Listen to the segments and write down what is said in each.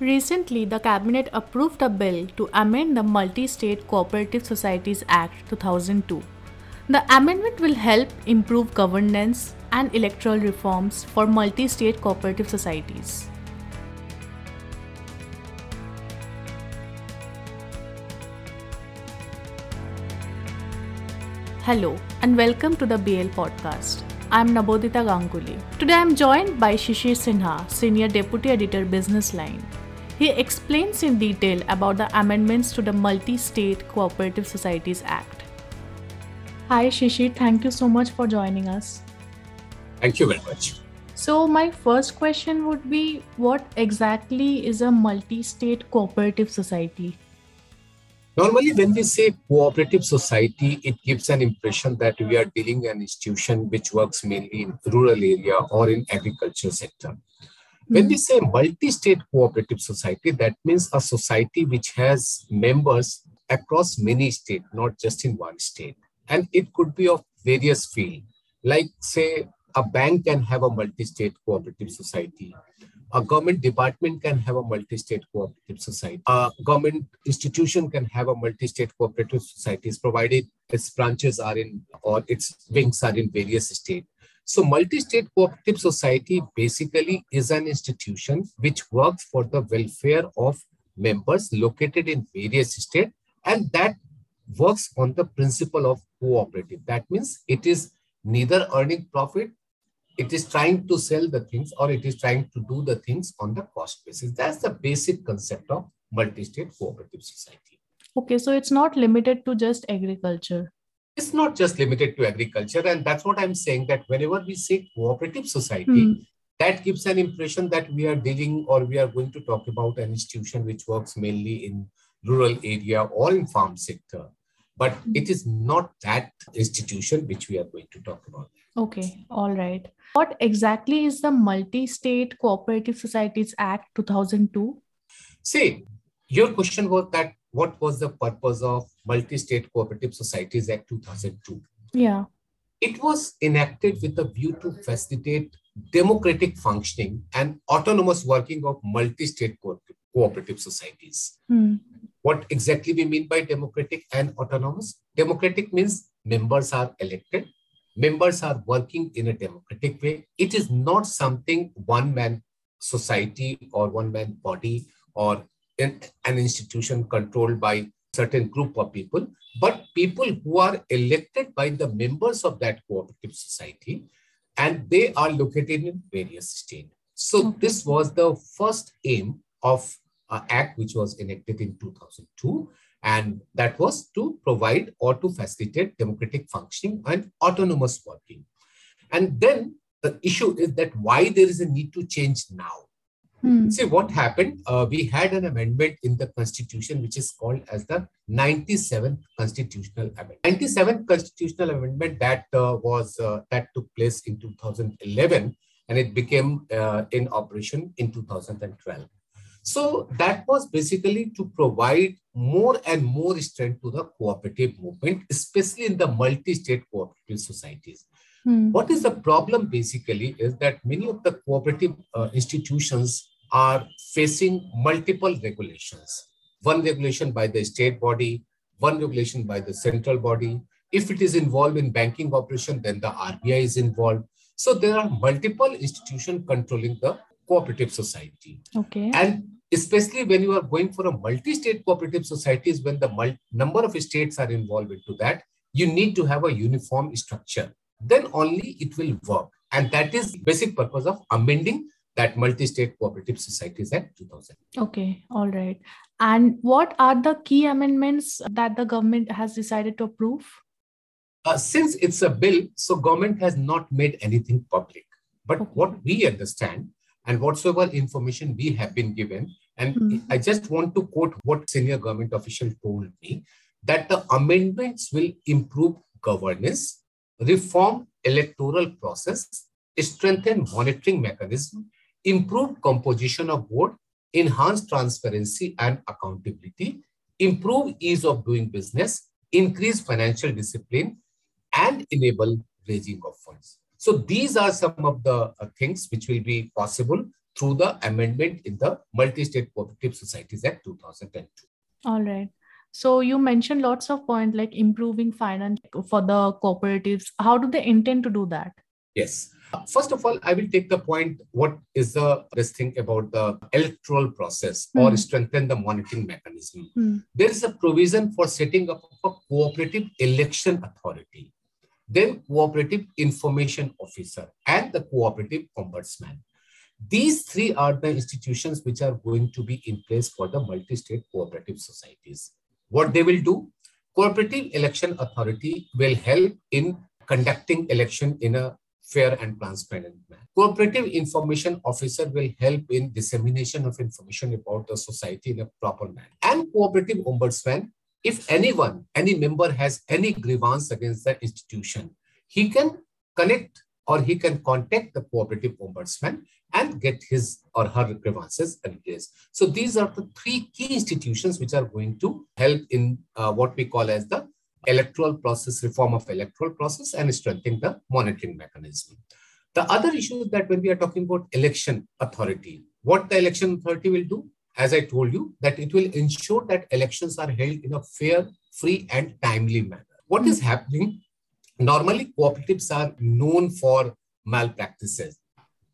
Recently, the Cabinet approved a bill to amend the Multi-State Cooperative Societies Act 2002. The amendment will help improve governance and electoral reforms for multi-state cooperative societies. Hello and welcome to the BL podcast. I am Nabodita Ganguly. Today I am joined by Shishir Sinha, Senior Deputy Editor, Business Line. He explains in detail about the amendments to the Multi-State Cooperative Societies Act. Hi Shishir, thank you so much for joining us. Thank you very much. So my first question would be, what exactly is a multi-state cooperative society? Normally when we say cooperative society, it gives an impression that we are dealing with an institution which works mainly in rural area or in agriculture sector. When we say multi-state cooperative society, that means a society which has members across many states, not just in one state. And it could be of various fields. Like say, a bank can have a multi-state cooperative society. A government department can have a multi-state cooperative society. A government institution can have a multi-state cooperative society, provided its branches are in or its wings are in various states. So multi-state cooperative society basically is an institution which works for the welfare of members located in various states, and that works on the principle of cooperative. That means it is neither earning profit, it is trying to sell the things, or it is trying to do the things on the cost basis. That's the basic concept of multi-state cooperative society. Okay, so it's not limited to just agriculture. It's not just limited to agriculture. And that's what I'm saying, that whenever we say cooperative society, that gives an impression that we are dealing or we are going to talk about an institution which works mainly in rural area or in farm sector. But it is not that institution which we are going to talk about. Okay, all right. What exactly is the Multi-State Cooperative Societies Act 2002? See, your question was that what was the purpose of Multi-State Cooperative Societies Act 2002? Yeah. It was enacted with a view to facilitate democratic functioning and autonomous working of multi-state cooperative societies. What exactly we mean by democratic and autonomous? Democratic means members are elected. Members are working in a democratic way. It is not something one-man society or one-man body or an institution controlled by certain group of people, but people who are elected by the members of that cooperative society, and they are located in various states. So this was the first aim of act which was enacted in 2002, and that was to provide or to facilitate democratic functioning and autonomous working. And then the issue is that why there is a need to change now. See, what happened, we had an amendment in the constitution which is called as the 97th Constitutional Amendment. 97th Constitutional Amendment that that took place in 2011, and it became in operation in 2012. So that was basically to provide more and more strength to the cooperative movement, especially in the multi-state cooperative societies. What is the problem basically is that many of the cooperative institutions are facing multiple regulations. One regulation by the state body, one regulation by the central body. If it is involved in banking operation, then the RBI is involved. So there are multiple institutions controlling the cooperative society. Okay. And especially when you are going for a multi-state cooperative societies, when the number of states are involved into that, you need to have a uniform structure. Then only it will work. And that is the basic purpose of amending that Multi-State Cooperative Societies Act 2000. Okay, all right. And what are the key amendments that the government has decided to approve? Since it's a bill, so government has not made anything public. But what we understand and whatsoever information we have been given, and I just want to quote what senior government official told me, that the amendments will improve governance, reform electoral process, strengthen monitoring mechanism, improve composition of board, enhance transparency and accountability, improve ease of doing business, increase financial discipline, and enable raising of funds. So these are some of the things which will be possible through the amendment in the Multi-State Cooperative Societies Act 2002. All right. So you mentioned lots of points like improving finance for the cooperatives. How do they intend to do that? Yes. First of all, I will take the point, what is the best thing about the electoral process or strengthen the monitoring mechanism. There is a provision for setting up a cooperative election authority, then cooperative information officer and the cooperative ombudsman. These three are the institutions which are going to be in place for the multi-state cooperative societies. What they will do? Cooperative election authority will help in conducting election in a fair and transparent manner. Cooperative information officer will help in dissemination of information about the society in a proper manner. And cooperative ombudsman, if anyone, any member has any grievance against the institution, he can connect or he can contact the cooperative ombudsman and get his or her grievances addressed. So these are the three key institutions which are going to help in what we call as the electoral process, reform of electoral process and strengthening the monitoring mechanism. The other issue is that when we are talking about election authority, what the election authority will do, as I told you, that it will ensure that elections are held in a fair, free and timely manner. What is happening? Normally, cooperatives are known for malpractices.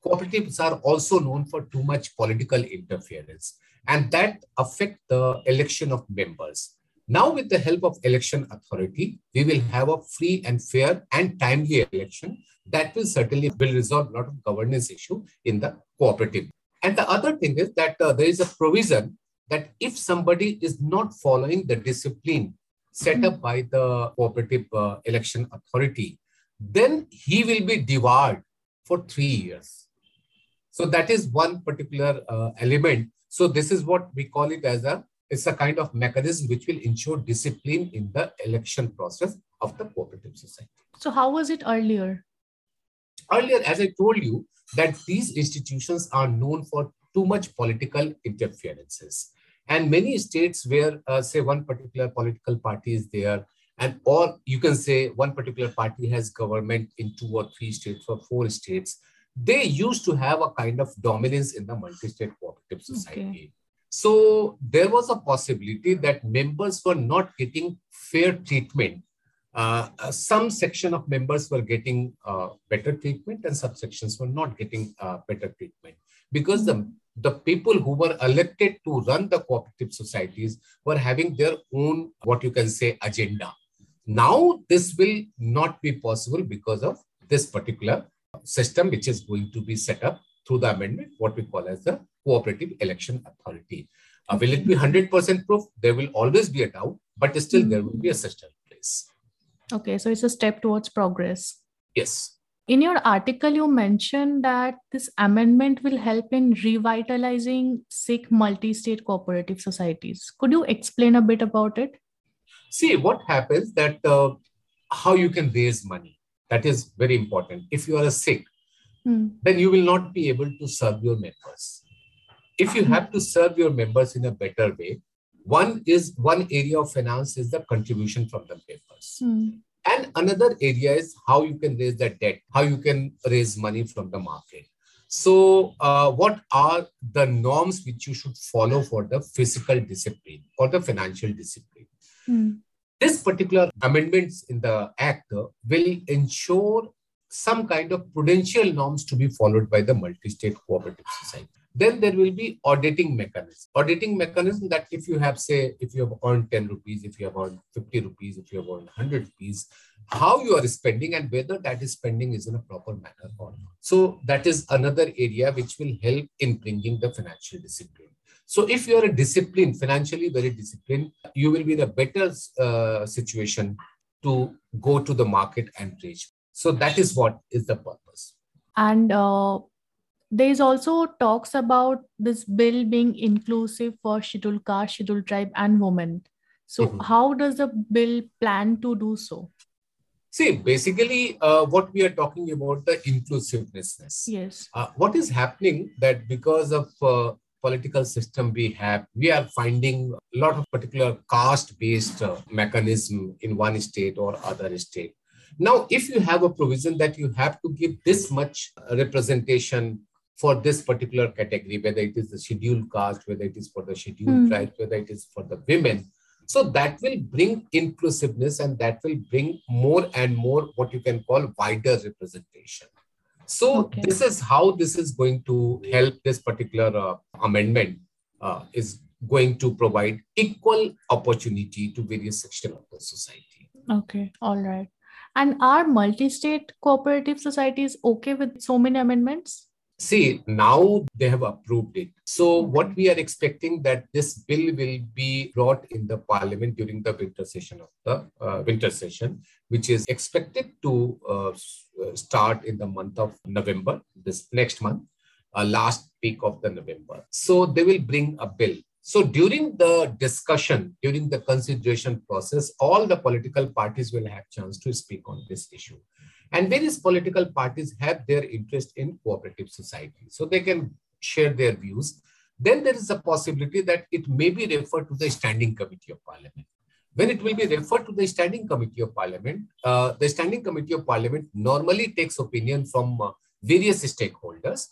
Cooperatives are also known for too much political interference, and that affects the election of members. Now, with the help of election authority, we will have a free and fair and timely election that will certainly resolve a lot of governance issue in the cooperative. And the other thing is that there is a provision that if somebody is not following the discipline set up by the cooperative election authority, then he will be debarred for 3 years. So that is one particular element. So this is what we call it as it's a kind of mechanism which will ensure discipline in the election process of the cooperative society. So how was it earlier? Earlier, as I told you, that these institutions are known for too much political interferences. And many states where, say, one particular political party is there, and or you can say one particular party has government in 2 or 3 states or 4 states, they used to have a kind of dominance in the multi-state cooperative society. Okay. So there was a possibility that members were not getting fair treatment. Some section of members were getting better treatment and some sections were not getting better treatment because the people who were elected to run the cooperative societies were having their own, what you can say, agenda. Now, this will not be possible because of this particular system, which is going to be set up through the amendment, what we call as the Cooperative Election Authority. Will it be 100% proof? There will always be a doubt, but still there will be a system in place. Okay, so it's a step towards progress. Yes. In your article, you mentioned that this amendment will help in revitalizing sick multi-state cooperative societies. Could you explain a bit about it? See, what happens that how you can raise money. That is very important. If you are sick, then you will not be able to serve your members. If you have to serve your members in a better way, one area of finance is the contribution from the members. And another area is how you can raise the debt, how you can raise money from the market. So what are the norms which you should follow for the fiscal discipline or the financial discipline? This particular amendments in the Act will ensure some kind of prudential norms to be followed by the multi-state cooperative society. Then there will be auditing mechanism. Auditing mechanism that if you have, say, if you have earned 10 rupees, if you have earned 50 rupees, if you have earned 100 rupees, how you are spending and whether that is spending is in a proper manner or not. So that is another area which will help in bringing the financial discipline. So if you are a disciplined, financially very disciplined, you will be in a better situation to go to the market and trade. So that is what is the purpose. And there is also talks about this bill being inclusive for scheduled caste, scheduled tribe and women. So how does the bill plan to do so? See, basically what we are talking about the inclusiveness. Yes. What is happening that because of political system we are finding a lot of particular caste-based mechanism in one state or other state. Now, if you have a provision that you have to give this much representation for this particular category, whether it is the scheduled caste, whether it is for the scheduled tribes, whether it is for the women. So that will bring inclusiveness, and that will bring more and more what you can call wider representation. So this is how this is going to help. This particular amendment is going to provide equal opportunity to various sections of the society. Okay, all right. And are multi-state cooperative societies okay with so many amendments? See, now they have approved it. So what we are expecting that this bill will be brought in the parliament during the winter session of the winter session, which is expected to start in the month of November, this next month, last week of the November. So they will bring a bill. So during the discussion, during the consideration process, all the political parties will have chance to speak on this issue. And various political parties have their interest in cooperative society. So they can share their views. Then there is a possibility that it may be referred to the Standing Committee of Parliament. When it will be referred to the Standing Committee of Parliament, the Standing Committee of Parliament normally takes opinion from various stakeholders.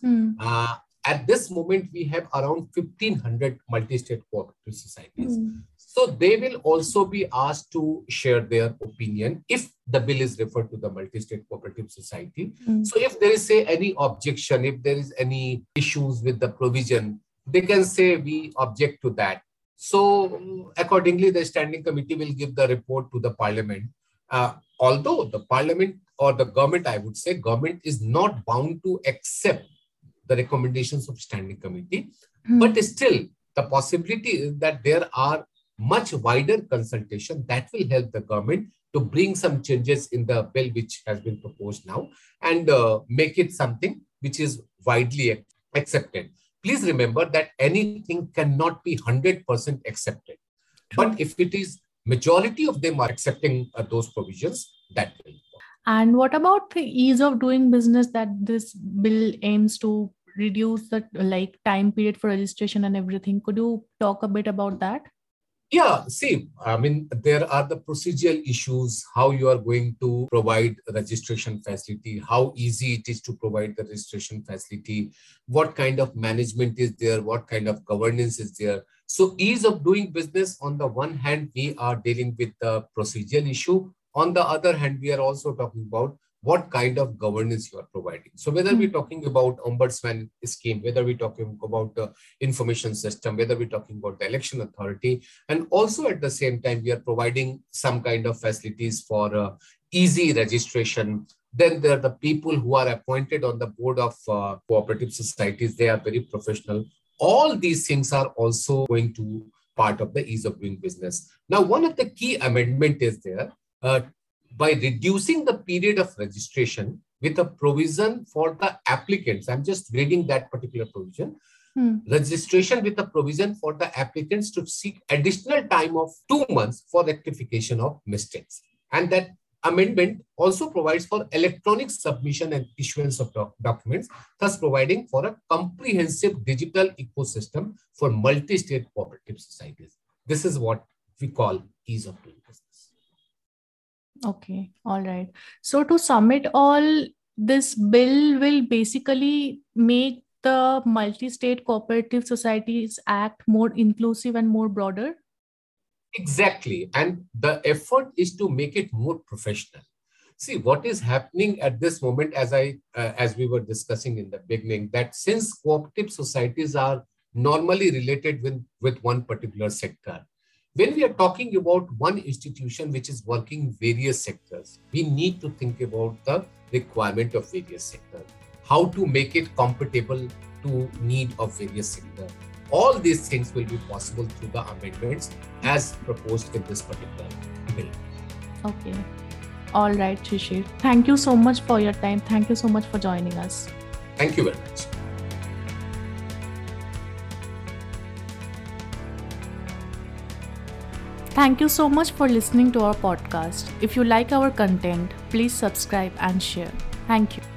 At this moment, we have around 1,500 multi-state cooperative societies. So they will also be asked to share their opinion if the bill is referred to the multi-state cooperative society. So if there is, say, any objection, if there is any issues with the provision, they can say we object to that. So accordingly, the Standing Committee will give the report to the Parliament. Although the Parliament or the government, I would say, government is not bound to accept the recommendations of Standing Committee, but still the possibility is that there are much wider consultation that will help the government to bring some changes in the bill which has been proposed now and make it something which is widely accepted. Please remember that anything cannot be 100% accepted, but if it is majority of them are accepting those provisions, that will work. And what about the ease of doing business that this bill aims to reduce, the like time period for registration and everything? Could you talk a bit about that? Yeah, see, I mean, there are the procedural issues, how you are going to provide registration facility, how easy it is to provide the registration facility, what kind of management is there, what kind of governance is there. So ease of doing business, on the one hand, we are dealing with the procedural issue. On the other hand, we are also talking about what kind of governance you are providing. So whether we're talking about ombudsman scheme, whether we're talking about the information system, whether we're talking about the election authority, and also at the same time, we are providing some kind of facilities for easy registration. Then there are the people who are appointed on the board of cooperative societies. They are very professional. All these things are also going to part of the ease of doing business. Now, one of the key amendment is there. By reducing the period of registration with a provision for the applicants. I'm just reading that particular provision. Registration with a provision for the applicants to seek additional time of 2 months for rectification of mistakes. And that amendment also provides for electronic submission and issuance of documents, thus providing for a comprehensive digital ecosystem for multi-state cooperative societies. This is what we call ease of doing business. Okay, all right. So to sum it all, this bill will basically make the Multi-State Cooperative Societies Act more inclusive and more broader? Exactly. And the effort is to make it more professional. See, what is happening at this moment, as we were discussing in the beginning, that since cooperative societies are normally related with one particular sector, when we are talking about one institution which is working various sectors, we need to think about the requirement of various sectors, how to make it compatible to need of various sectors. All these things will be possible through the amendments as proposed in this particular bill. Okay. All right, Shishir. Thank you so much for your time. Thank you so much for joining us. Thank you very much. Thank you so much for listening to our podcast. If you like our content, please subscribe and share. Thank you.